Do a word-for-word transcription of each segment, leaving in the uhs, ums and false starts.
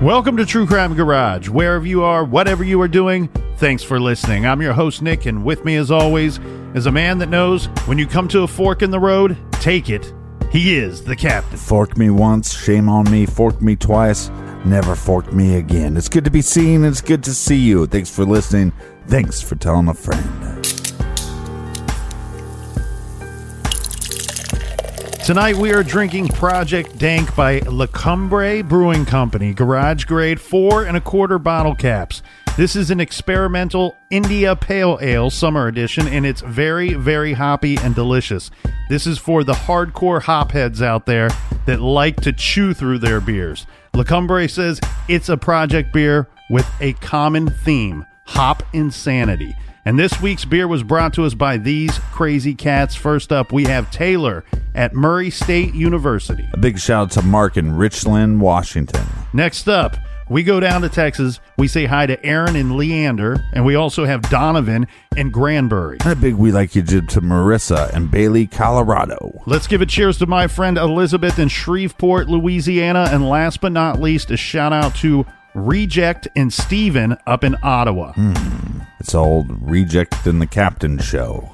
Welcome to True Crime Garage. Wherever you are, whatever you are doing, thanks for listening. I'm your host, Nick, and with me, as always, is a man that knows when you come to a fork in the road, take it. He is the captain. Fork me once, shame on me. Fork me twice, never fork me again. It's good to be seen, and it's good to see you. Thanks for listening. Thanks for telling a friend. Tonight we are drinking Project Dank by La Cumbre Brewing Company, garage grade four and a quarter bottle caps. This is an experimental India Pale Ale summer edition, and it's very, very hoppy and delicious. This is for the hardcore hop heads out there that like to chew through their beers. La Cumbre says it's a project beer with a common theme, hop insanity. And this week's beer was brought to us by these crazy cats. First up, we have Taylor at Murray State University. A big shout out to Mark in Richland, Washington. Next up, we go down to Texas. We say hi to Aaron and Leander, and we also have Donovan and Granbury. And a big we like you did to Marissa and Bailey, Colorado. Let's give a cheers to my friend Elizabeth in Shreveport, Louisiana. And last but not least, a shout out to Reject and Steven up in Ottawa. Hmm. It's old Reject and the Captain show.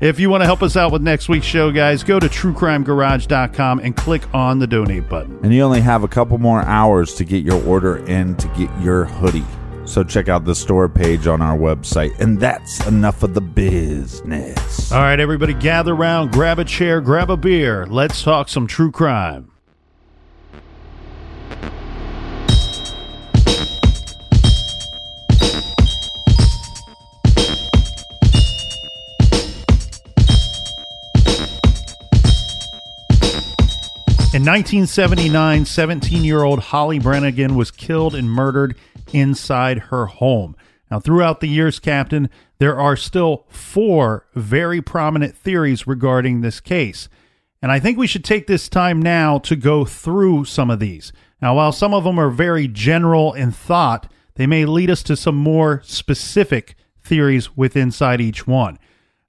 If you want to help us out with next week's show, guys, go to true crime garage dot com and click on the donate button. And you only have a couple more hours to get your order in to get your hoodie. So check out the store page on our website. And that's enough of the business. All right, everybody, gather around, grab a chair, grab a beer. Let's talk some true crime. In nineteen seventy-nine, seventeen-year-old Holly Brannigan was killed and murdered inside her home. Now, throughout the years, Captain, there are still four very prominent theories regarding this case. And I think we should take this time now to go through some of these. Now, while some of them are very general in thought, they may lead us to some more specific theories with inside each one.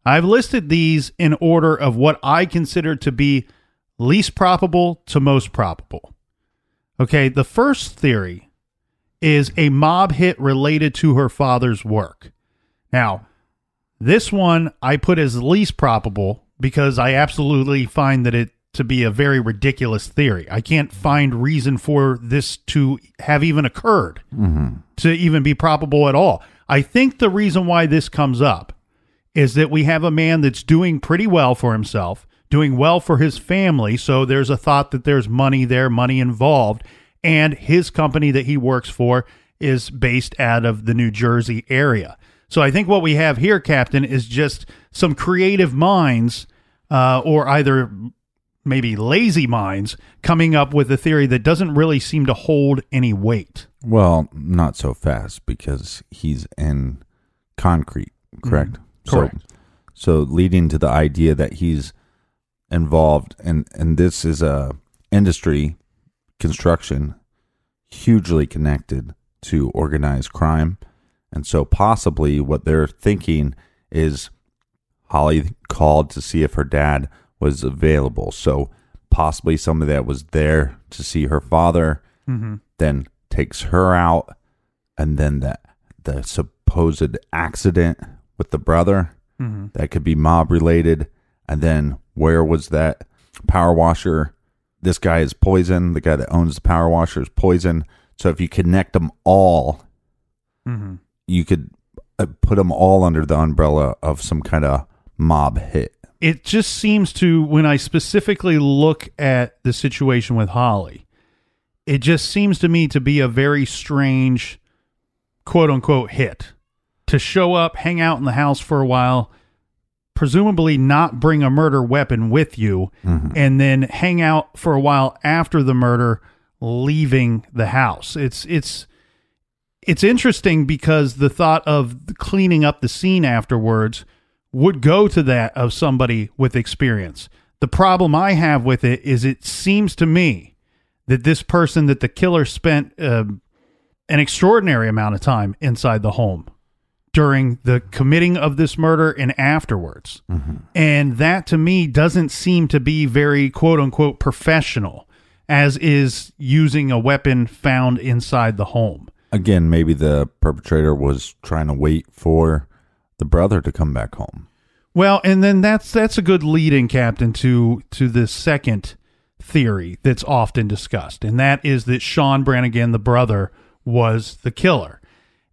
I've listed these in order of what I consider to be least probable to most probable. Okay, the first theory is a mob hit related to her father's work. Now, this one I put as least probable because I absolutely find that it to be a very ridiculous theory. I can't find reason for this to have even occurred, mm-hmm. to even be probable at all. I think the reason why this comes up is that we have a man that's doing pretty well for himself, doing well for his family, so there's a thought that there's money there, money involved, and his company that he works for is based out of the New Jersey area. So I think what we have here, Captain, is just some creative minds, uh, or either maybe lazy minds, coming up with a theory that doesn't really seem to hold any weight. Well, not so fast, because he's in concrete Correct. Mm-hmm. Correct. So, so leading to the idea that he's involved, and, and this is a industry, construction, hugely connected to organized crime. And so possibly what they're thinking is Holly called to see if her dad was available. So possibly somebody that was there to see her father, mm-hmm. then takes her out, and then that the supposed accident with the brother, mm-hmm. that could be mob related. And then where was that power washer? This guy is poison. The guy that owns the power washer is poison. So if you connect them all, mm-hmm. you could put them all under the umbrella of some kind of mob hit. It just seems to, when I specifically look at the situation with Holly, it just seems to me to be a very strange, quote unquote, hit. To show up, hang out in the house for a while, presumably not bring a murder weapon with you, mm-hmm. and then hang out for a while after the murder, leaving the house. It's, it's, it's interesting because the thought of cleaning up the scene afterwards would go to that of somebody with experience. The problem I have with it is it seems to me that this person, that the killer spent uh, an extraordinary amount of time inside the home during the committing of this murder and afterwards. Mm-hmm. And that to me doesn't seem to be very quote unquote professional, as is using a weapon found inside the home. Again, maybe the perpetrator was trying to wait for the brother to come back home. Well, and then that's that's a good lead-in, Captain, to to the second theory that's often discussed, and that is that Sean Brannigan, the brother, was the killer.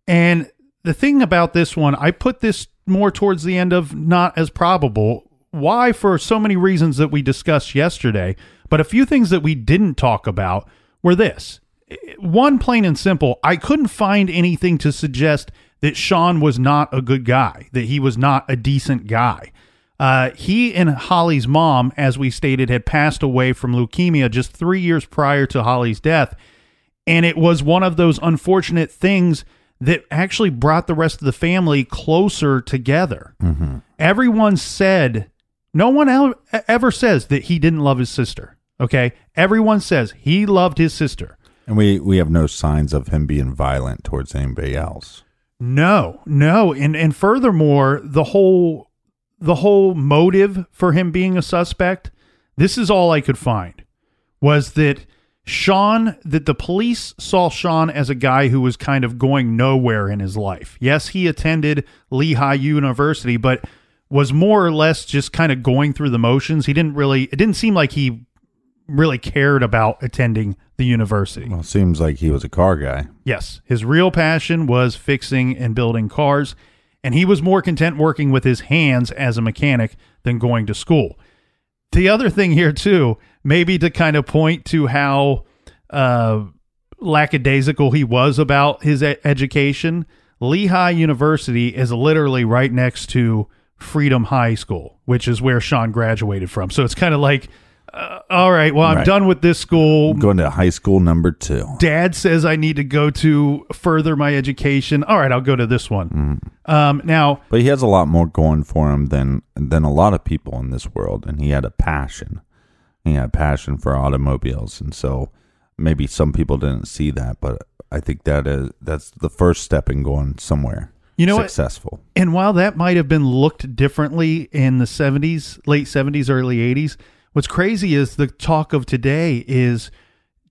And the thing about this one, I put this more towards the end of not as probable. Why? For so many reasons that we discussed yesterday, but a few things that we didn't talk about were this. One, plain and simple, I couldn't find anything to suggest that Sean was not a good guy, that he was not a decent guy. Uh, he and Holly's mom, as we stated, had passed away from leukemia just three years prior to Holly's death. And it was one of those unfortunate things that actually brought the rest of the family closer together. Mm-hmm. Everyone said, no one ever says that he didn't love his sister. Okay. Everyone says he loved his sister. And we, we have no signs of him being violent towards anybody else. No, no. And and furthermore, the whole the whole motive for him being a suspect, this is all I could find, was that Sean, that the police saw Sean as a guy who was kind of going nowhere in his life. Yes, he attended Lehigh University, but was more or less just kind of going through the motions. He didn't really, it didn't seem like he really cared about attending the university. Well, it seems like he was a car guy. Yes. His real passion was fixing and building cars, and he was more content working with his hands as a mechanic than going to school. The other thing here, too, maybe to kind of point to how uh, lackadaisical he was about his e- education, Lehigh University is literally right next to Freedom High School, which is where Sean graduated from. So it's kind of like, Uh, all right, well, I'm right. done with this school. I'm going to high school number two. Dad says I need to go to further my education. All right, I'll go to this one. Mm. Um, now, but he has a lot more going for him than than a lot of people in this world, and he had a passion. He had a passion for automobiles, and so maybe some people didn't see that, but I think that is that's the first step in going somewhere. You know, successful. What? And while that might have been looked differently in the seventies, late seventies, early eighties. What's crazy is the talk of today is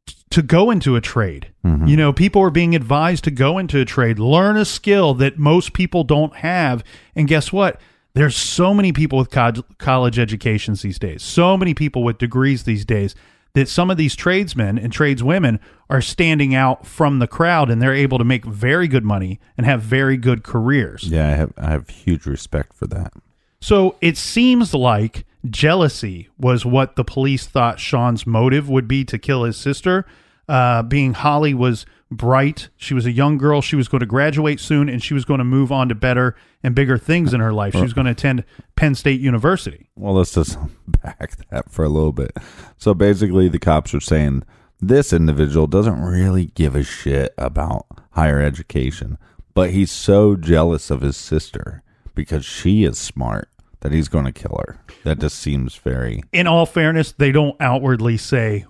t- to go into a trade. Mm-hmm. You know, people are being advised to go into a trade, learn a skill that most people don't have. And guess what? There's so many people with co- college educations these days, so many people with degrees these days, that some of these tradesmen and tradeswomen are standing out from the crowd, and they're able to make very good money and have very good careers. Yeah, I have, I have huge respect for that. So it seems like jealousy was what the police thought Sean's motive would be to kill his sister. Uh, being Holly was bright. She was a young girl. She was going to graduate soon, and she was going to move on to better and bigger things in her life. She was going to attend Penn State University. Well, let's just back that for a little bit. So basically the cops are saying this individual doesn't really give a shit about higher education, but he's so jealous of his sister because she is smart that he's going to kill her. That just seems very... In all fairness, they don't outwardly say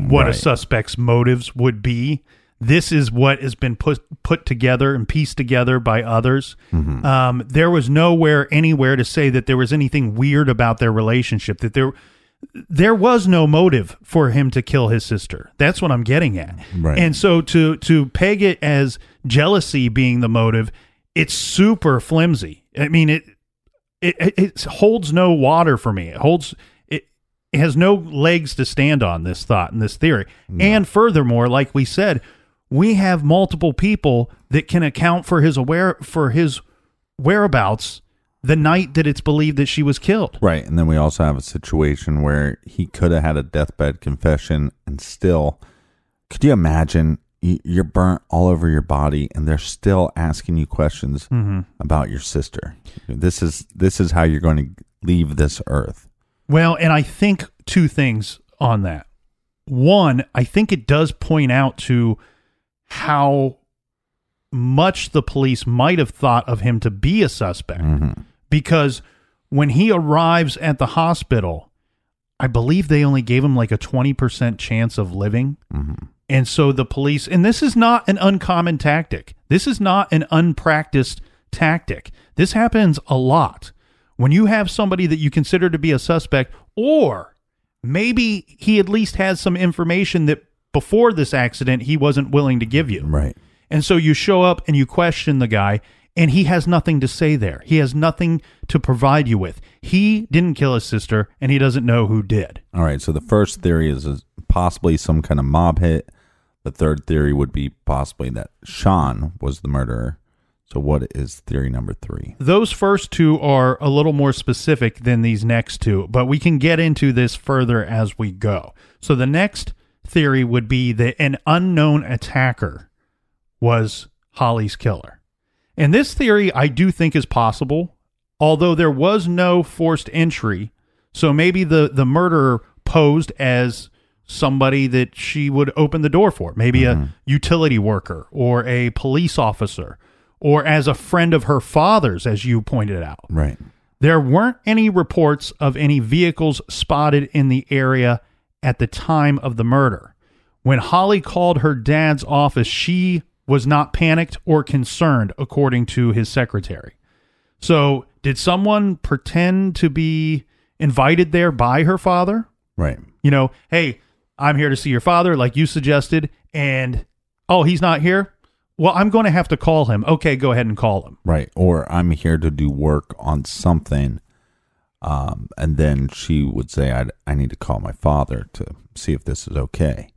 what right. a suspect's motives would be. This is what has been put put together and pieced together by others. Mm-hmm. Um, there was nowhere, anywhere to say that there was anything weird about their relationship, that there... There was no motive for him to kill his sister. That's what I'm getting at. Right. And so to to peg it as jealousy being the motive, it's super flimsy. I mean, it it, it holds no water for me. It holds it, it has no legs to stand on, this thought and this theory. No. And furthermore, like we said, we have multiple people that can account for his aware for his whereabouts the night that it's believed that she was killed. Right. And then we also have a situation where he could have had a deathbed confession and still, could you imagine you're burnt all over your body and they're still asking you questions mm-hmm. about your sister. This is, this is how you're going to leave this earth. Well, and I think two things on that. One, I think it does point out to how much the police might have thought of him to be a suspect. Mm-hmm. Because when he arrives at the hospital, I believe they only gave him like a twenty percent chance of living. Mm-hmm. And so the police, and this is not an uncommon tactic. This is not an unpracticed tactic. This happens a lot. When you have somebody that you consider to be a suspect, or maybe he at least has some information that before this accident he wasn't willing to give you. Right. And so you show up and you question the guy, and he has nothing to say there. He has nothing to provide you with. He didn't kill his sister, and he doesn't know who did. All right, so the first theory is, is possibly some kind of mob hit. The third theory would be possibly that Sean was the murderer. So what is theory number three? Those first two are a little more specific than these next two, but we can get into this further as we go. So the next theory would be that an unknown attacker was Holly's killer. And this theory I do think is possible, although there was no forced entry. So maybe the, the murderer posed as somebody that she would open the door for, maybe mm-hmm. a utility worker or a police officer or as a friend of her father's, as you pointed out. Right. There weren't any reports of any vehicles spotted in the area at the time of the murder. When Holly called her dad's office, she was not panicked or concerned, according to his secretary. So did someone pretend to be invited there by her father? Right. You know, hey, I'm here to see your father, like you suggested, and, oh, he's not here? Well, I'm going to have to call him. Okay, go ahead and call him. Right, or I'm here to do work on something, um, and then she would say, I, I need to call my father to see if this is okay.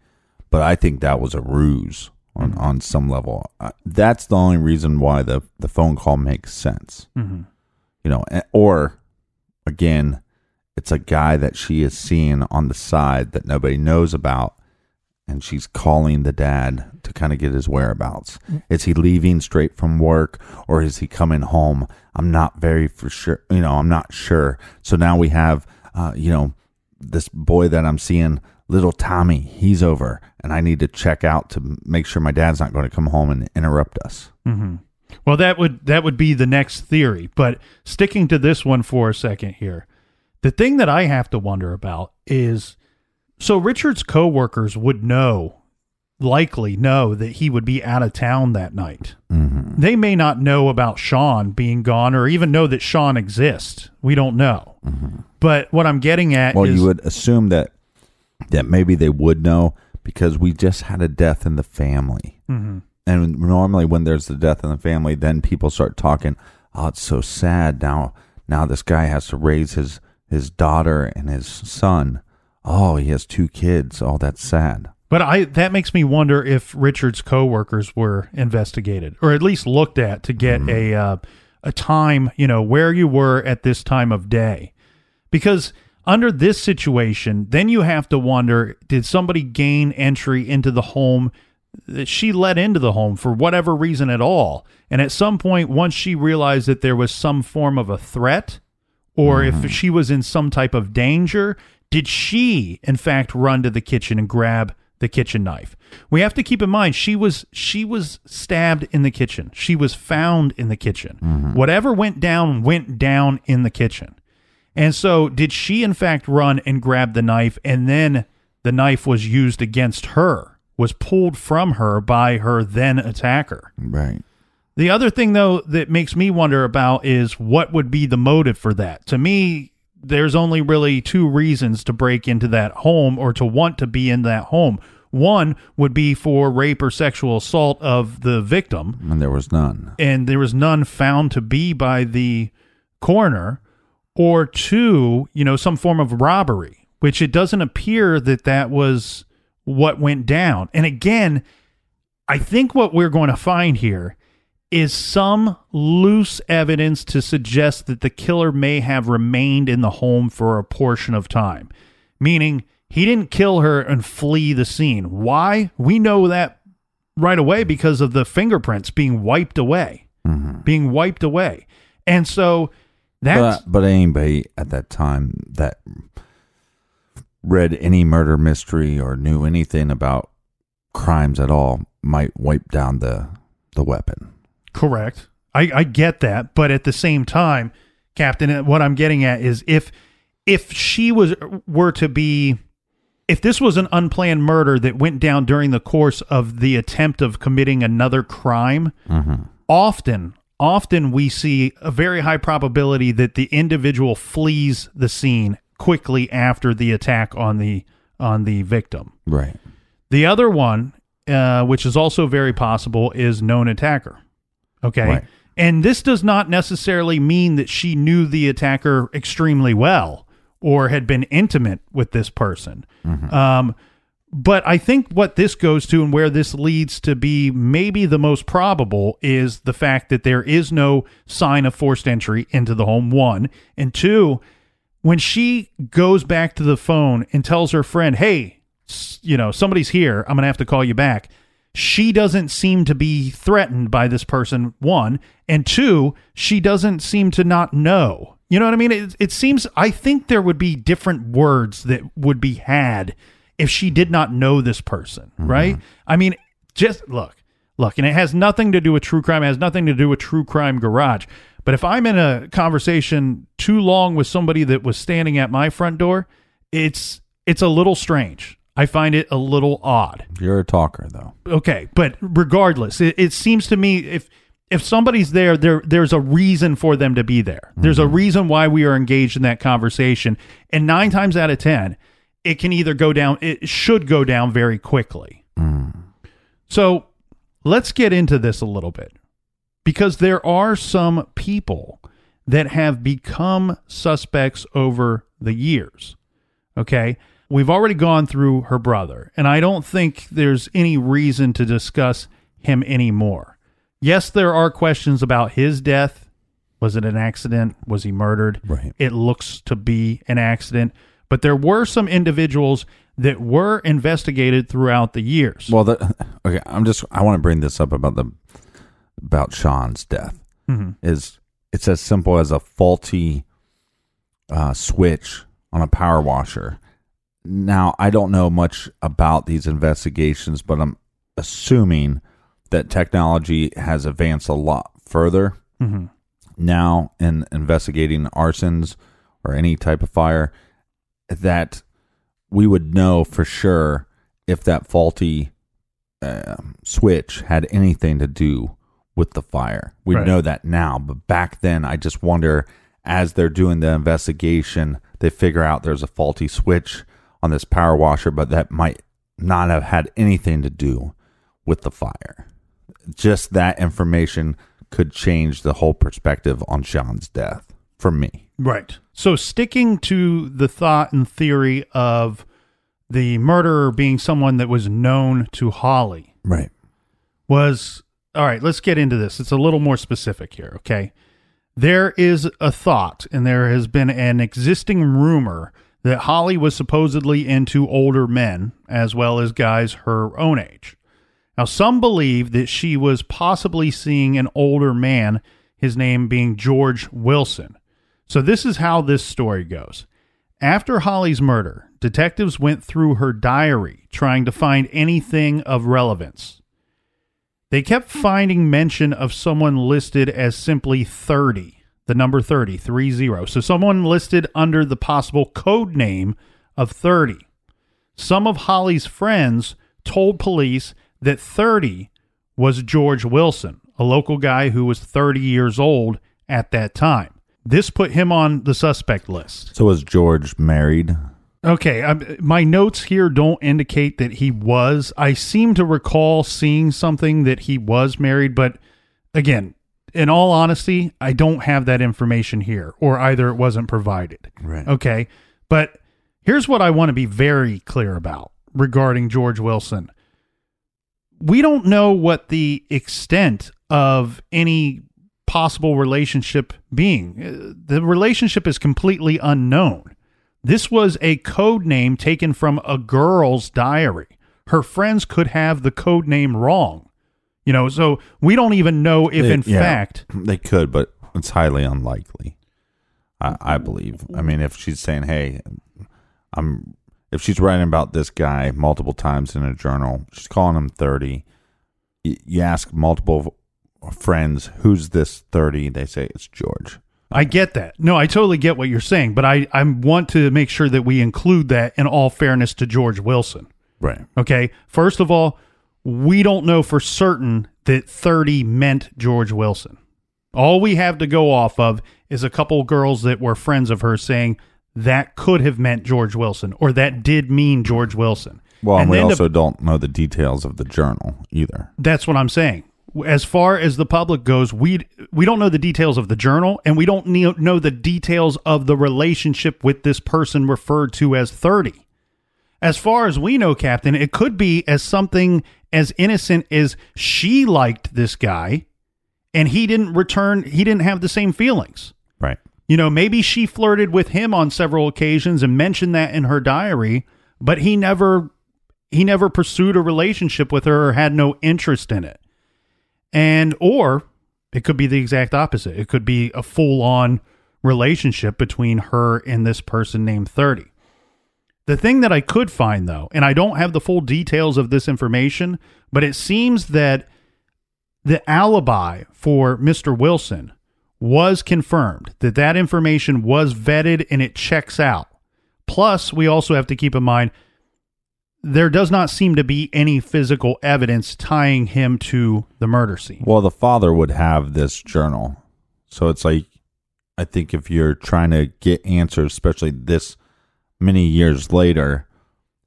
But I think that was a ruse. On, on some level, uh, that's the only reason why the, the phone call makes sense, mm-hmm. you know. Or again, it's a guy that she is seeing on the side that nobody knows about, and she's calling the dad to kind of get his whereabouts. Mm-hmm. Is he leaving straight from work, or is he coming home? I'm not very for sure. You know, I'm not sure. So now we have, uh, you know, this boy that I'm seeing. Little Tommy, he's over, and I need to check out to make sure my dad's not going to come home and interrupt us. Mm-hmm. Well, that would that would be the next theory, but sticking to this one for a second here, the thing that I have to wonder about is, so Richard's coworkers would know, likely know, that he would be out of town that night. Mm-hmm. They may not know about Sean being gone or even know that Sean exists. We don't know. Mm-hmm. But what I'm getting at well, is... Well, you would assume that that maybe they would know because we just had a death in the family. Mm-hmm. And normally when there's the death in the family, then people start talking, oh, it's so sad. Now now this guy has to raise his, his daughter and his son. Oh, he has two kids. Oh, that's sad. But I that makes me wonder if Richard's coworkers were investigated or at least looked at to get mm-hmm. a, uh, a time, you know, where you were at this time of day. Because... Under this situation, then you have to wonder, did somebody gain entry into the home that she let into the home for whatever reason at all? And at some point, once she realized that there was some form of a threat or mm-hmm. if she was in some type of danger, did she, in fact, run to the kitchen and grab the kitchen knife. We have to keep in mind she was she was stabbed in the kitchen. She was found in the kitchen. Mm-hmm. Whatever went down went down in the kitchen. And so did she in fact run and grab the knife, and then the knife was used against her, was pulled from her by her then attacker. Right. The other thing, though, that makes me wonder about is what would be the motive for that? To me, there's only really two reasons to break into that home or to want to be in that home. One would be for rape or sexual assault of the victim. And there was none. And there was none found to be by the coroner. Or two, you know, some form of robbery, which it doesn't appear that that was what went down. And again, I think what we're going to find here is some loose evidence to suggest that the killer may have remained in the home for a portion of time, meaning he didn't kill her and flee the scene. Why? We know that right away because of the fingerprints being wiped away, mm-hmm. being wiped away. And so that's... But, but anybody at that time that read any murder mystery or knew anything about crimes at all might wipe down the, the weapon. Correct. I, I get that. But at the same time, Captain, what I'm getting at is if if she was were to be, if this was an unplanned murder that went down during the course of the attempt of committing another crime, mm-hmm. often, often we see a very high probability that the individual flees the scene quickly after the attack on the on the victim. Right. The other one, uh, which is also very possible, is known attacker. Okay. Right. And this does not necessarily mean that she knew the attacker extremely well or had been intimate with this person. Mm-hmm. Um, but I think what this goes to and where this leads to be maybe the most probable is the fact that there is no sign of forced entry into the home, one. And two, when she goes back to the phone and tells her friend, hey, you know, somebody's here, I'm going to have to call you back. She doesn't seem to be threatened by this person, one. And two, she doesn't seem to not know. You know what I mean? It, it seems, I think there would be different words that would be had if she did not know this person, mm-hmm. right? I mean, just look, look, and it has nothing to do with true crime. It has nothing to do with True Crime Garage. But if I'm in a conversation too long with somebody that was standing at my front door, it's it's a little strange. I find it a little odd. You're a talker, though. Okay, but regardless, it, it seems to me if if somebody's there, there there's a reason for them to be there. Mm-hmm. There's a reason why we are engaged in that conversation. And nine times out of ten, it can either go down, it should go down very quickly. Mm. So let's get into this a little bit, because there are some people that have become suspects over the years, okay? We've already gone through her brother, and I don't think there's any reason to discuss him anymore. Yes, there are questions about his death. Was it an accident? Was he murdered? Right. It looks to be an accident. But there were some individuals that were investigated throughout the years. Well, the, okay, I'm just I want to bring this up about the about Sean's death. Mm-hmm. Is it's as simple as a faulty uh, switch on a power washer. Now, I don't know much about these investigations, but I'm assuming that technology has advanced a lot further mm-hmm. now in investigating arsons or any type of fire, that we would know for sure if that faulty uh, switch had anything to do with the fire. We right. know that now, but back then, I just wonder, as they're doing the investigation, they figure out there's a faulty switch on this power washer, but that might not have had anything to do with the fire. Just that information could change the whole perspective on Sean's death for me. Right. So sticking to the thought and theory of the murderer being someone that was known to Holly. Right. Was, all right, let's get into this. It's a little more specific here, okay? There is a thought, and there has been an existing rumor that Holly was supposedly into older men as well as guys her own age. Now, some believe that she was possibly seeing an older man, his name being George Wilson. So this is how this story goes. After Holly's murder, detectives went through her diary trying to find anything of relevance. They kept finding mention of someone listed as simply thirty, the number thirty, three zero. So someone listed under the possible code name of thirty. Some of Holly's friends told police that thirty was George Wilson, a local guy who was thirty years old at that time. This put him on the suspect list. So was George married? Okay, I, my notes here don't indicate that he was. I seem to recall seeing something that he was married, but again, in all honesty, I don't have that information here, or either it wasn't provided. Right. Okay, but here's what I want to be very clear about regarding George Wilson. We don't know what the extent of any possible relationship being. The relationship is completely unknown. This was a code name taken from a girl's diary. Her friends could have the code name wrong. You know, so we don't even know if they, in yeah, fact... They could, but it's highly unlikely, I, I believe. I mean, if she's saying, hey, I'm... If she's writing about this guy multiple times in a journal, she's calling him thirty. You ask multiple friends, who's this thirty? They say it's George. I get that. No, I totally get what you're saying, but I, I want to make sure that we include that in all fairness to George Wilson. Right. Okay. First of all, we don't know for certain that thirty meant George Wilson. All we have to go off of is a couple girls that were friends of hers saying, that could have meant George Wilson, or that did mean George Wilson. Well, and we also don't know the details of the journal either. That's what I'm saying. As far as the public goes, we we don't know the details of the journal, and we don't ne- know the details of the relationship with this person referred to as thirty. As far as we know, Captain, it could be as something as innocent as she liked this guy, and he didn't return, he didn't have the same feelings. Right. You know, maybe she flirted with him on several occasions and mentioned that in her diary, but he never he never pursued a relationship with her or had no interest in it. And or it could be the exact opposite. It could be a full-on relationship between her and this person named thirty. The thing that I could find, though, and I don't have the full details of this information, but it seems that the alibi for Mister Wilson was confirmed, that that information was vetted and it checks out. Plus, we also have to keep in mind, there does not seem to be any physical evidence tying him to the murder scene. Well, the father would have this journal. So it's like, I think if you're trying to get answers, especially this many years later,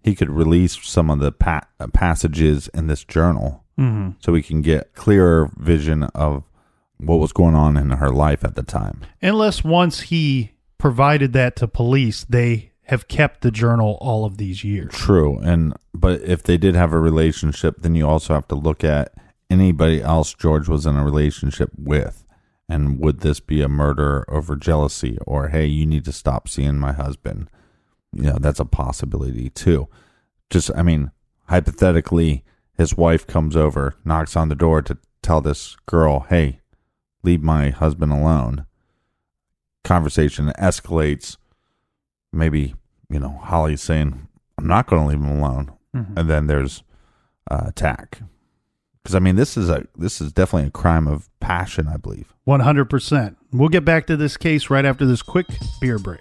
he could release some of the pa- passages in this journal, mm-hmm. so we can get clearer vision of what was going on in her life at the time. Unless once he provided that to police, they have kept the journal all of these years. True. And but if they did have a relationship, then you also have to look at anybody else George was in a relationship with. And would this be a murder over jealousy? Or, hey, you need to stop seeing my husband. You know, that's a possibility too. Just, I mean, hypothetically, his wife comes over, knocks on the door to tell this girl, hey, leave my husband alone. Conversation escalates. Maybe, you know, Holly's saying, I'm not going to leave him alone. Mm-hmm. And then there's uh, attack. Because, I mean, this is a this is definitely a crime of passion, I believe. one hundred percent. We'll get back to this case right after this quick beer break.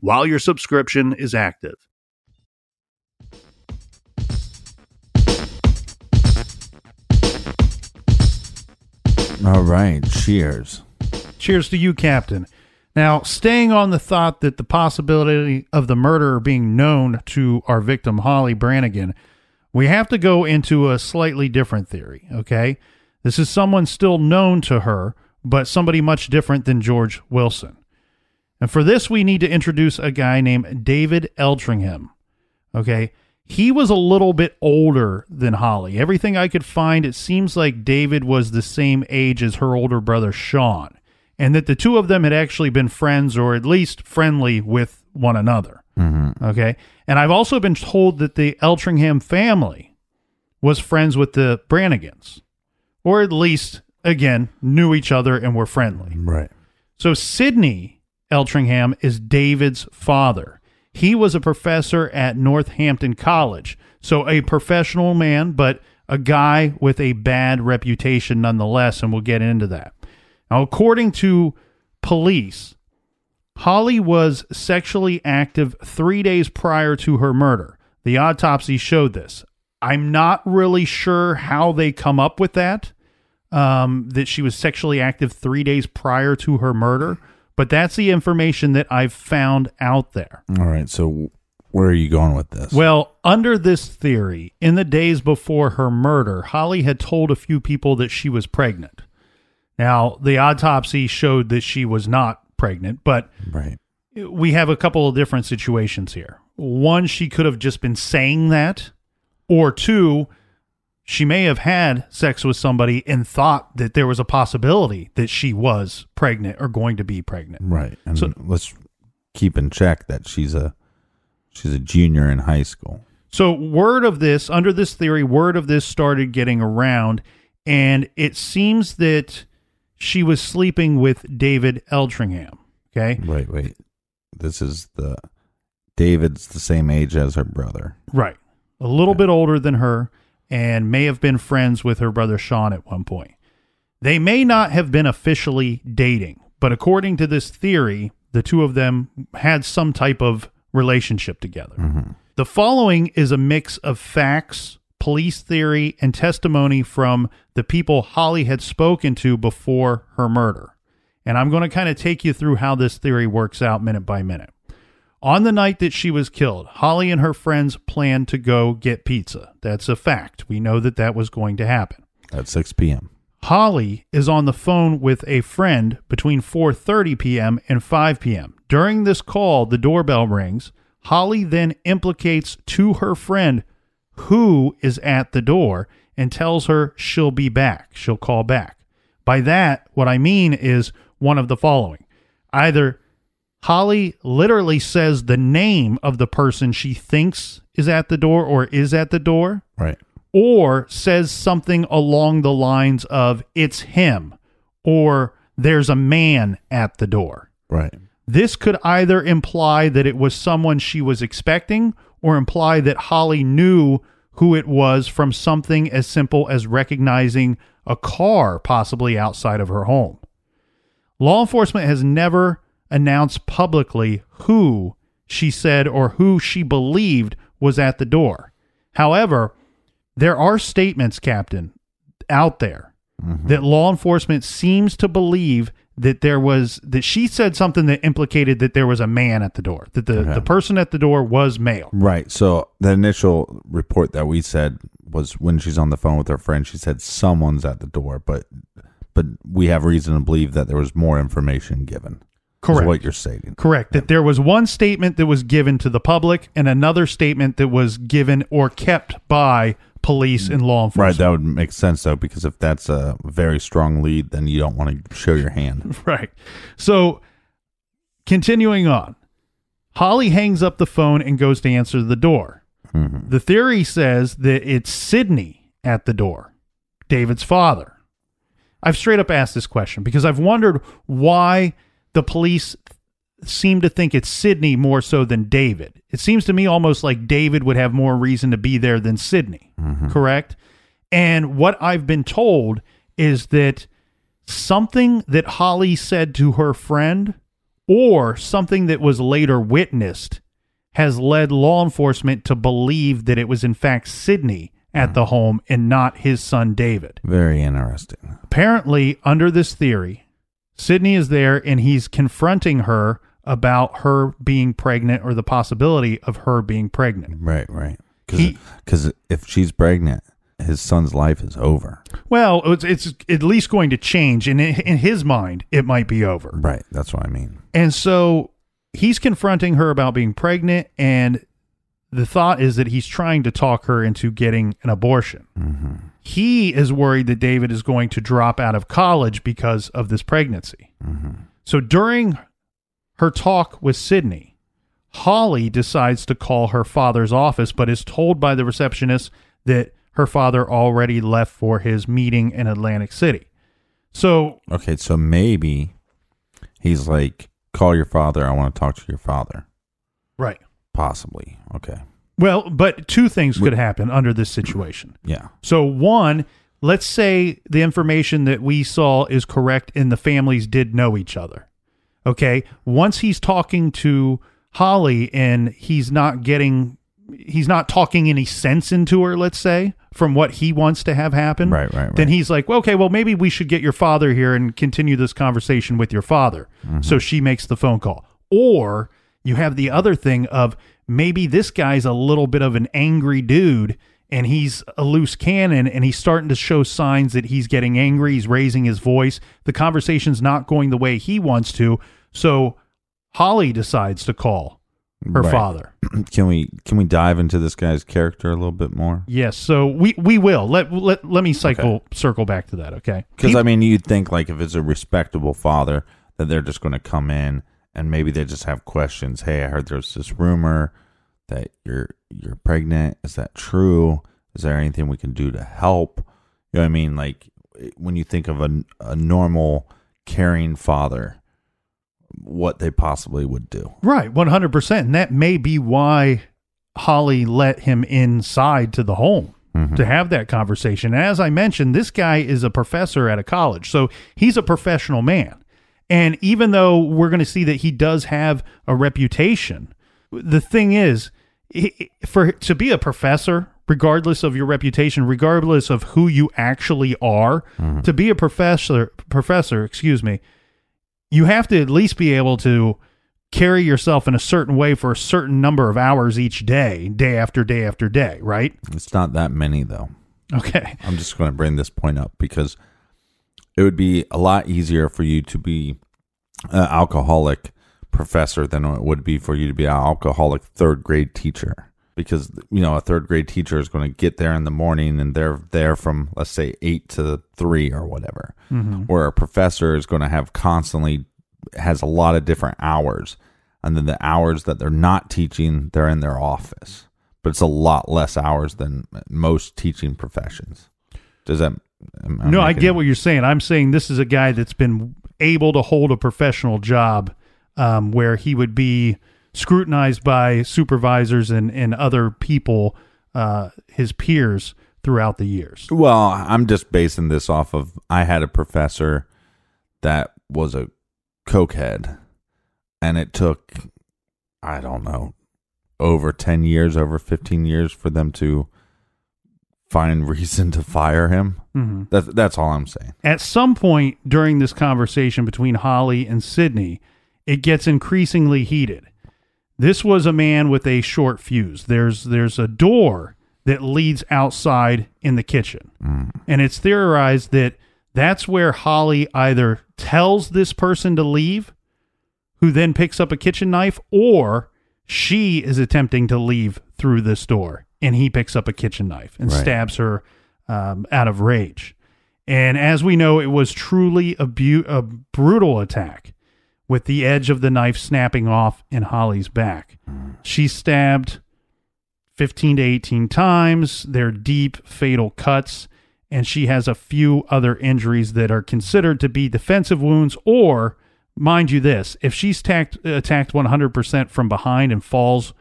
while your subscription is active. All right, cheers. Cheers to you, Captain. Now, staying on the thought that the possibility of the murderer being known to our victim, Holly Brannigan, we have to go into a slightly different theory, okay? This is someone still known to her, but somebody much different than George Wilson. And for this, we need to introduce a guy named David Eltringham, okay? He was a little bit older than Holly. Everything I could find, it seems like David was the same age as her older brother, Sean, and that the two of them had actually been friends or at least friendly with one another. Mm-hmm. Okay. And I've also been told that the Eltringham family was friends with the Brannigans, or at least, again, knew each other and were friendly. Right. So Sydney Eltringham is David's father. He was a professor at Northampton College, so a professional man, but a guy with a bad reputation nonetheless, and we'll get into that. Now, according to police, Holly was sexually active three days prior to her murder. The autopsy showed this. I'm not really sure how they come up with that, um, that she was sexually active three days prior to her murder. But that's the information that I've found out there. All right, so where are you going with this? Well, under this theory, in the days before her murder, Holly had told a few people that she was pregnant. Now, the autopsy showed that she was not pregnant, but right. We have a couple of different situations here. One, she could have just been saying that, or two, she may have had sex with somebody and thought that there was a possibility that she was pregnant or going to be pregnant. Right. And so, let's keep in check that she's a she's a junior in high school. So word of this, under this theory, word of this started getting around, and it seems that she was sleeping with David Eltringham. Okay? Wait, wait. This is the David's the same age as her brother. Right. A little yeah. bit older than her, and may have been friends with her brother Sean at one point. They may not have been officially dating, but according to this theory, the two of them had some type of relationship together. Mm-hmm. The following is a mix of facts, police theory, and testimony from the people Holly had spoken to before her murder. And I'm going to kind of take you through how this theory works out minute by minute. On the night that she was killed, Holly and her friends planned to go get pizza. That's a fact. We know that that was going to happen. At six p.m. Holly is on the phone with a friend between four thirty p.m. and five p.m. During this call, the doorbell rings. Holly then implicates to her friend who is at the door and tells her she'll be back. She'll call back. By that, what I mean is one of the following. Either Holly literally says the name of the person she thinks is at the door or is at the door. Right. Or says something along the lines of, it's him, or there's a man at the door. Right. This could either imply that it was someone she was expecting or imply that Holly knew who it was from something as simple as recognizing a car possibly outside of her home. Law enforcement has never announce publicly who she said or who she believed was at the door. However, there are statements, Captain, out there mm-hmm. that law enforcement seems to believe that there was, that she said something that implicated that there was a man at the door, that the, okay. the person at the door was male. Right. So the initial report that we said was when she's on the phone with her friend, she said someone's at the door, but but we have reason to believe that there was more information given. Correct. What you're saying. Correct. That there was one statement that was given to the public and another statement that was given or kept by police and law enforcement. Right. That would make sense, though, because if that's a very strong lead, then you don't want to show your hand. Right. So continuing on, Holly hangs up the phone and goes to answer the door. Mm-hmm. The theory says that it's Sydney at the door, David's father. I've straight up asked this question because I've wondered why the police seem to think it's Sydney more so than David. It seems to me almost like David would have more reason to be there than Sydney, mm-hmm. correct? And what I've been told is that something that Holly said to her friend or something that was later witnessed has led law enforcement to believe that it was in fact Sydney at mm-hmm. the home and not his son David. Very interesting. Apparently, under this theory, Sydney is there and he's confronting her about her being pregnant or the possibility of her being pregnant. Right, right. Because if she's pregnant, his son's life is over. Well, it's, it's at least going to change. And in, in his mind, it might be over. Right. That's what I mean. And so he's confronting her about being pregnant. And the thought is that he's trying to talk her into getting an abortion. Mm-hmm. He is worried that David is going to drop out of college because of this pregnancy. Mm-hmm. So during her talk with Sydney, Holly decides to call her father's office, but is told by the receptionist that her father already left for his meeting in Atlantic City. So, okay, so maybe he's like, call your father. I want to talk to your father. Right. Possibly. Okay. Well, but two things we, could happen under this situation. Yeah. So one, let's say the information that we saw is correct and the families did know each other. Okay. Once he's talking to Holly and he's not getting, he's not talking any sense into her, let's say, from what he wants to have happen. Right, right, right. Then he's like, well, okay, well, maybe we should get your father here and continue this conversation with your father. Mm-hmm. So she makes the phone call. Or you have the other thing of maybe this guy's a little bit of an angry dude and he's a loose cannon and he's starting to show signs that he's getting angry. He's raising his voice. The conversation's not going the way he wants to. So Holly decides to call her right. father. Can we can we dive into this guy's character a little bit more? Yes. So we, we will. Let let let me cycle okay. circle back to that, okay? Because I mean, you'd think like if it's a respectable father that they're just going to come in and maybe they just have questions. Hey, I heard there's this rumor that you're you're pregnant. Is that true? Is there anything we can do to help? You know what I mean? Like when you think of a a normal caring father, what they possibly would do. Right, one hundred percent. And that may be why Holly let him inside to the home mm-hmm. to have that conversation. And as I mentioned, this guy is a professor at a college, so he's a professional man. And even though we're going to see that he does have a reputation, the thing is, for to be a professor, regardless of your reputation, regardless of who you actually are, mm-hmm. to be a professor, professor, excuse me, you have to at least be able to carry yourself in a certain way for a certain number of hours each day, day after day after day, right? It's not that many, though. Okay. I'm just going to bring this point up because it would be a lot easier for you to be an alcoholic professor than it would be for you to be an alcoholic third grade teacher. Because, you know, a third grade teacher is going to get there in the morning and they're there from, let's say, eight to three or whatever. Mm-hmm. Where a professor is going to have constantly has a lot of different hours. And then the hours that they're not teaching, they're in their office. But it's a lot less hours than most teaching professions. Does that? I'm, I'm no, I get it. What you're saying. I'm saying this is a guy that's been able to hold a professional job um, where he would be scrutinized by supervisors and, and other people, uh, his peers throughout the years. Well, I'm just basing this off of, I had a professor that was a cokehead and it took, I don't know, over ten years, over fifteen years for them to find reason to fire him. Mm-hmm. That's, that's all I'm saying. At some point during this conversation between Holly and Sydney, it gets increasingly heated. This was a man with a short fuse. There's there's a door that leads outside in the kitchen. Mm. And it's theorized that that's where Holly either tells this person to leave, who then picks up a kitchen knife, or she is attempting to leave through this door, and he picks up a kitchen knife and right. stabs her um, out of rage. And as we know, it was truly a, bu- a brutal attack, with the edge of the knife snapping off in Holly's back. She's stabbed fifteen to eighteen times. They're deep, fatal cuts, and she has a few other injuries that are considered to be defensive wounds, or, mind you this, if she's tacked, attacked one hundred percent from behind and falls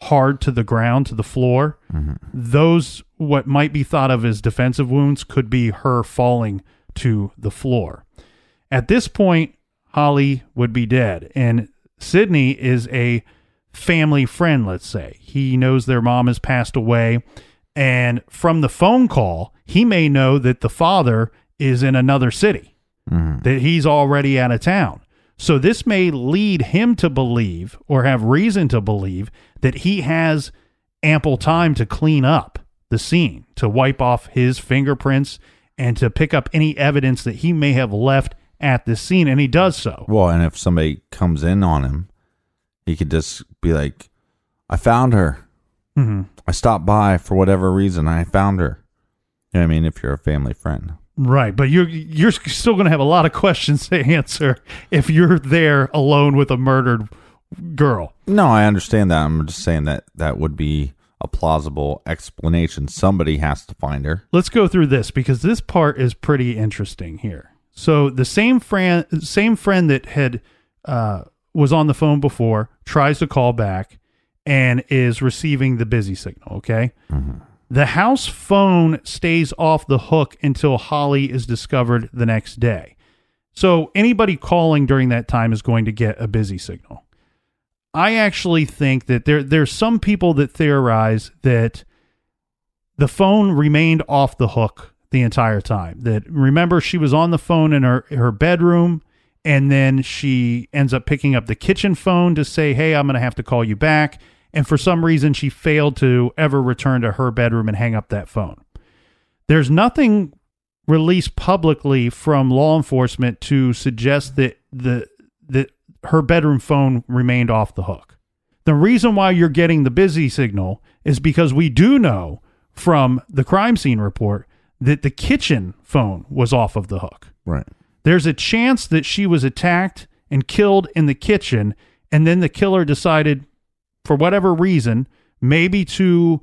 hard to the ground, to the floor, mm-hmm. those, what might be thought of as defensive wounds, could be her falling to the floor. At this point, Holly would be dead. And Sydney is a family friend, let's say. He knows their mom has passed away. And from the phone call, he may know that the father is in another city. mm. that he's already out of town. So this may lead him to believe, or have reason to believe, that he has ample time to clean up the scene, to wipe off his fingerprints, and to pick up any evidence that he may have left at the scene. And he does so. Well, and if somebody comes in on him, he could just be like, I found her. Mm-hmm. I stopped by for whatever reason. I found her. You know what I mean? If you're a family friend. Right. But you're, you're still going to have a lot of questions to answer if you're there alone with a murdered girl. No, I understand that. I'm just saying that that would be a plausible explanation. Somebody has to find her. Let's go through this, because this part is pretty interesting here. So the same friend, same friend that had uh, was on the phone before tries to call back and is receiving the busy signal. Okay. Mm-hmm. The house phone stays off the hook until Holly is discovered the next day. So anybody calling during that time is going to get a busy signal. I actually think that there there's some people that theorize that the phone remained off the hook the entire time. That, remember, she was on the phone in her, her bedroom, and then she ends up picking up the kitchen phone to say, hey, I'm going to have to call you back. And for some reason, she failed to ever return to her bedroom and hang up that phone. There's nothing released publicly from law enforcement to suggest that the that her bedroom phone remained off the hook. The reason why you're getting the busy signal is because we do know from the crime scene report that the kitchen phone was off of the hook. Right. There's a chance that she was attacked and killed in the kitchen, and then the killer decided, for whatever reason, maybe to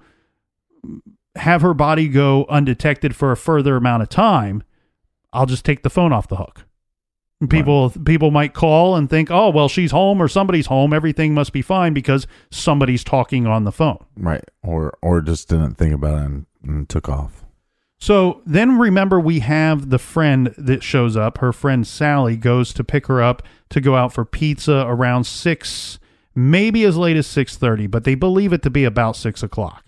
have her body go undetected for a further amount of time, I'll just take the phone off the hook. People right. people might call and think, oh, well, she's home or somebody's home. Everything must be fine because somebody's talking on the phone. Right. Or or just didn't think about it and, and took off. So then remember, we have the friend that shows up. Her friend Sally goes to pick her up to go out for pizza around six, maybe as late as six thirty, but they believe it to be about six o'clock.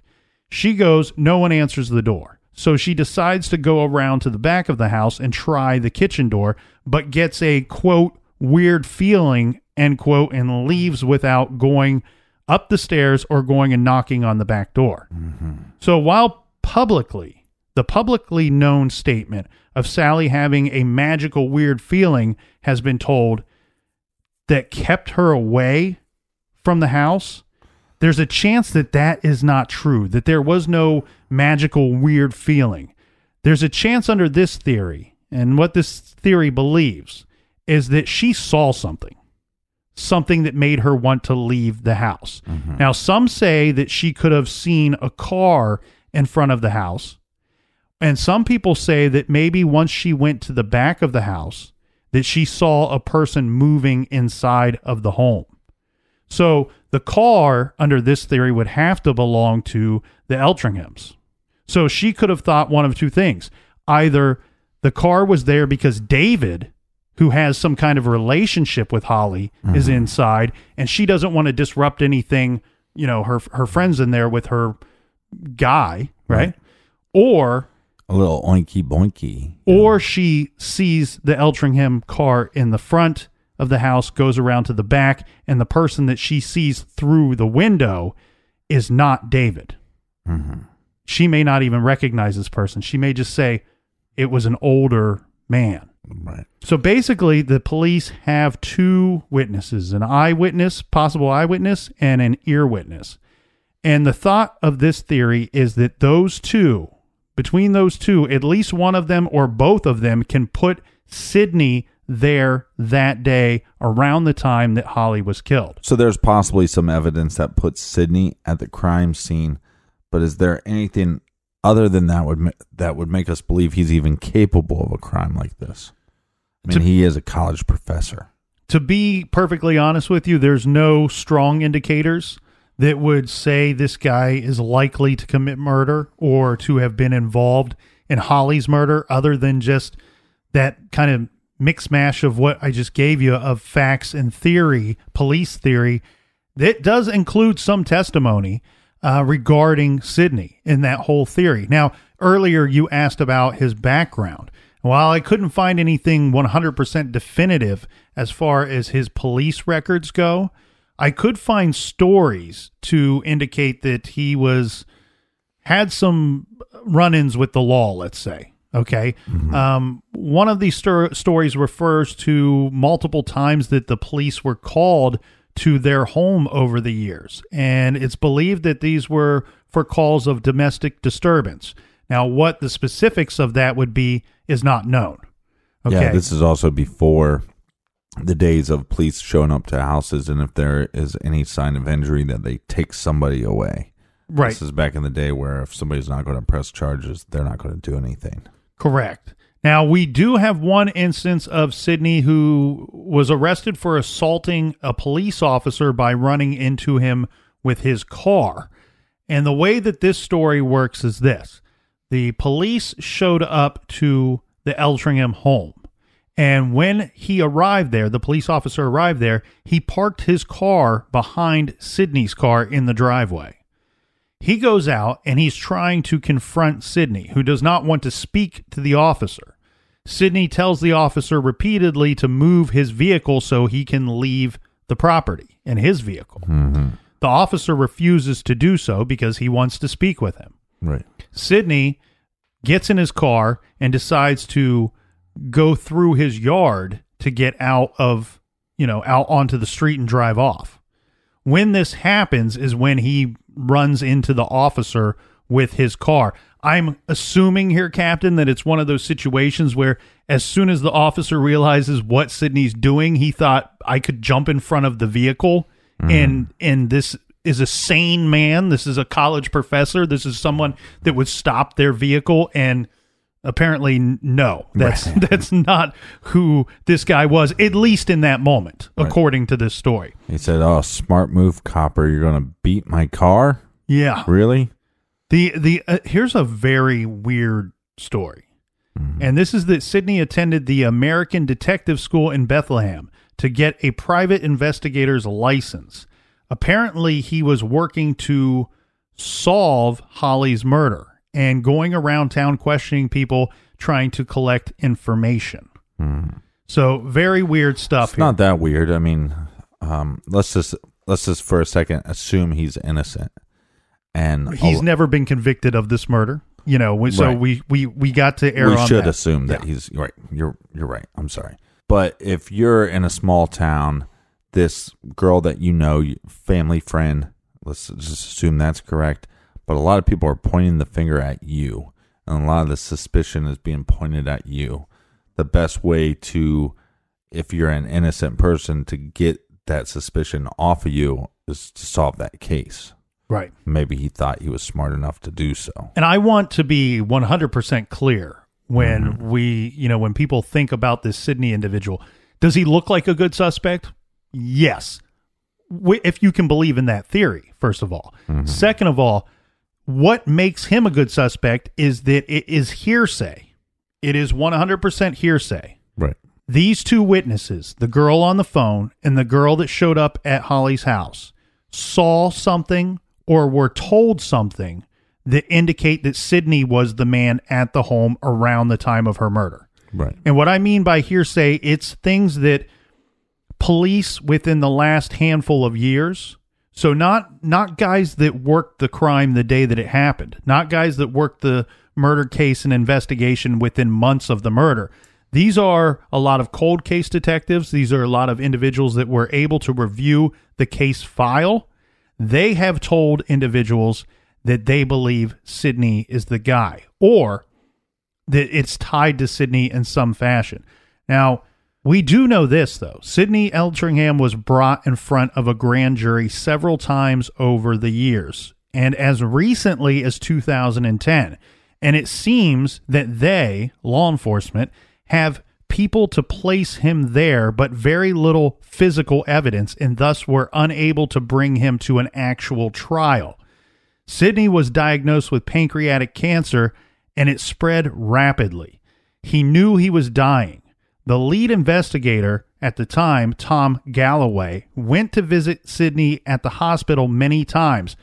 She goes, no one answers the door. So she decides to go around to the back of the house and try the kitchen door, but gets a, quote, weird feeling, end quote, and leaves without going up the stairs or going and knocking on the back door. Mm-hmm. So while publicly, the publicly known statement of Sally having a magical weird feeling has been told that kept her away from the house, there's a chance that that is not true, that there was no magical weird feeling. There's a chance under this theory, and what this theory believes is that she saw something, something that made her want to leave the house. Mm-hmm. Now, some say that she could have seen a car in front of the house, and some people say that maybe once she went to the back of the house, that she saw a person moving inside of the home. So the car, under this theory, would have to belong to the Eltringhams. So she could have thought one of two things. Either the car was there because David, who has some kind of relationship with Holly, mm-hmm. is inside, and she doesn't want to disrupt anything, you know, her her friends in there with her guy, right? right. Or a little oinky boinky. Or know. She sees the Eltringham car in the front of the house, goes around to the back, and the person that she sees through the window is not David. Mm-hmm. She may not even recognize this person. She may just say it was an older man. Right. So basically, the police have two witnesses, an eyewitness, possible eyewitness, and an ear witness. And the thought of this theory is that those two, between those two, at least one of them or both of them can put Sydney there that day around the time that Holly was killed. So there's possibly some evidence that puts Sydney at the crime scene, but is there anything other than that would that would make us believe he's even capable of a crime like this? I mean, to, he is a college professor. To be perfectly honest with you, there's no strong indicators that would say this guy is likely to commit murder or to have been involved in Holly's murder, other than just that kind of mix mash of what I just gave you of facts and theory, police theory, that does include some testimony uh, regarding Sydney in that whole theory. Now, earlier you asked about his background. While I couldn't find anything one hundred percent definitive as far as his police records go, I could find stories to indicate that he was had some run-ins with the law, let's say. Okay. Mm-hmm. Um, one of these st- stories refers to multiple times that the police were called to their home over the years. And it's believed that these were for calls of domestic disturbance. Now, what the specifics of that would be is not known. Okay. Yeah, this is also before the days of police showing up to houses. And if there is any sign of injury, that they take somebody away. Right. This is back in the day where if somebody's not going to press charges, they're not going to do anything. Correct. Now, we do have one instance of Sydney who was arrested for assaulting a police officer by running into him with his car. And the way that this story works is this. The police showed up to the Eltringham home. And when he arrived there, the police officer arrived there, he parked his car behind Sydney's car in the driveway. He goes out and he's trying to confront Sydney, who does not want to speak to the officer. Sydney tells the officer repeatedly to move his vehicle so he can leave the property in his vehicle. Mm-hmm. The officer refuses to do so because he wants to speak with him. Right. Sydney gets in his car and decides to go through his yard to get out of, you know, out onto the street and drive off. When this happens is when he runs into the officer with his car. I'm assuming here, Captain, that it's one of those situations where as soon as the officer realizes what Sydney's doing, he thought, I could jump in front of the vehicle. Mm. And and this is a sane man. This is a college professor. This is someone that would stop their vehicle. And apparently, no, that's, right. that's not who this guy was, at least in that moment, right. according to this story. He said, oh, smart move, copper. You're going to beat my car? Yeah. Really? The the uh, here's a very weird story. Mm-hmm. And this is that Sydney attended the American Detective School in Bethlehem to get a private investigator's license. Apparently, he was working to solve Holly's murder and going around town questioning people, trying to collect information. Mm. So very weird stuff. It's here. Not that weird. I mean, um, let's just let's just for a second assume he's innocent, and he's I'll, never been convicted of this murder. You know, we, so right. we, we we got to err. We on should that. assume that yeah. he's right. You're you're right. I'm sorry, but if you're in a small town, this girl that you know, family friend, let's just assume that's correct. But a lot of people are pointing the finger at you, and a lot of the suspicion is being pointed at you. The best way to, if you're an innocent person, to get that suspicion off of you is to solve that case. Right. Maybe he thought he was smart enough to do so. And I want to be one hundred percent clear when mm-hmm. we, you know, when people think about this Sydney individual, does he look like a good suspect? Yes. If you can believe in that theory, first of all. Mm-hmm. Second of all, what makes him a good suspect is that it is hearsay. It is one hundred percent hearsay. Right. These two witnesses, the girl on the phone and the girl that showed up at Holly's house, saw something or were told something that indicate that Sydney was the man at the home around the time of her murder. Right. And what I mean by hearsay, it's things that police within the last handful of years. So not not guys that worked the crime the day that it happened, not guys that worked the murder case and investigation within months of the murder. These are a lot of cold case detectives. These are a lot of individuals that were able to review the case file. They have told individuals that they believe Sydney is the guy or that it's tied to Sydney in some fashion. Now, we do know this, though. Sydney Eltringham was brought in front of a grand jury several times over the years, and as recently as two thousand ten. And it seems that they, law enforcement, have people to place him there, but very little physical evidence, and thus were unable to bring him to an actual trial. Sydney was diagnosed with pancreatic cancer, and it spread rapidly. He knew he was dying. The lead investigator at the time, Tom Galloway, went to visit Sydney at the hospital many times,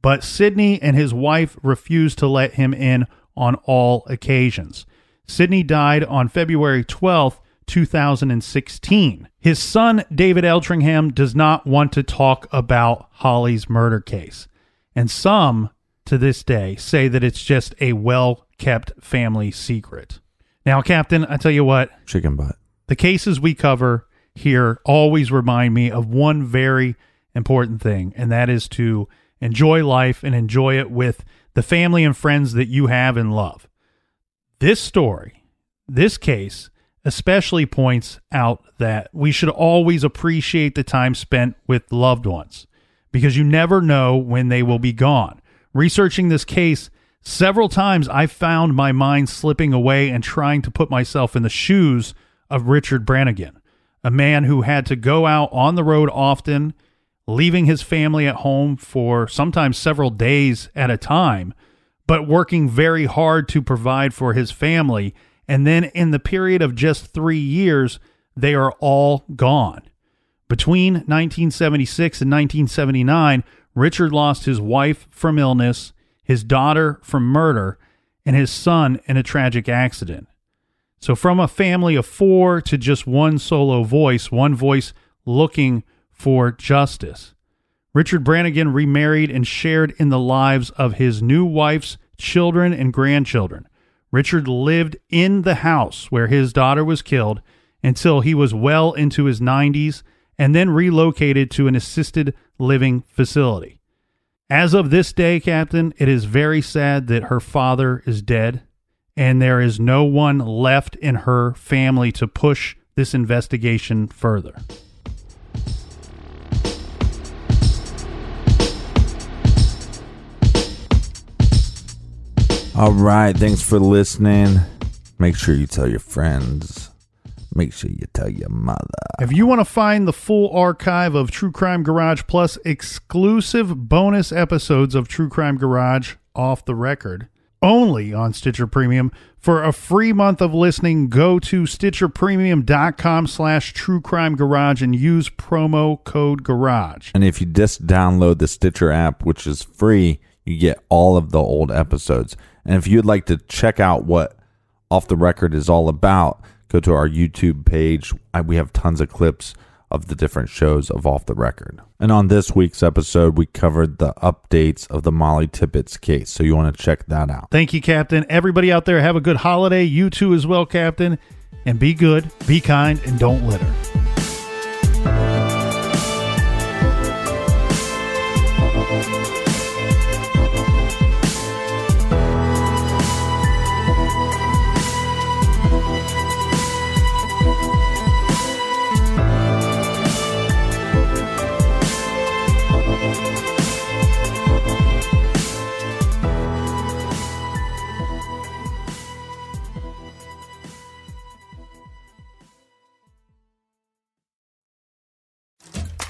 but Sydney and his wife refused to let him in on all occasions. Sydney died on February twelfth, two thousand sixteen. His son, David Eltringham, does not want to talk about Holly's murder case. And some, to this day, say that it's just a well-kept family secret. Now, Captain, I tell you what. Chicken butt. The cases we cover here always remind me of one very important thing, and that is to enjoy life and enjoy it with the family and friends that you have and love. This story, this case, especially points out that we should always appreciate the time spent with loved ones, because you never know when they will be gone. Researching this case, several times I found my mind slipping away and trying to put myself in the shoes of Richard Brannigan, a man who had to go out on the road often, leaving his family at home for sometimes several days at a time, but working very hard to provide for his family. And then in the period of just three years, they are all gone. Between nineteen seventy-six and nineteen seventy-nine, Richard lost his wife from illness, his daughter from murder, and his son in a tragic accident. So from a family of four to just one solo voice, one voice looking for justice. Richard Brannigan remarried and shared in the lives of his new wife's children and grandchildren. Richard lived in the house where his daughter was killed until he was well into his nineties and then relocated to an assisted living facility. As of this day, Captain, it is very sad that her father is dead and there is no one left in her family to push this investigation further. All right, thanks for listening. Make sure you tell your friends. Make sure you tell your mother. If you want to find the full archive of True Crime Garage plus exclusive bonus episodes of True Crime Garage Off the Record, only on Stitcher Premium, for a free month of listening, go to stitcherpremium.com slash True Crime Garage and use promo code Garage. And if you just download the Stitcher app, which is free, you get all of the old episodes. And if you'd like to check out what Off the Record is all about, go to our YouTube page. We have tons of clips of the different shows of Off the Record. And on this week's episode, we covered the updates of the Molly Tippets case. So you want to check that out. Thank you, Captain. Everybody out there, have a good holiday. You too as well, Captain. And be good, be kind, and don't litter.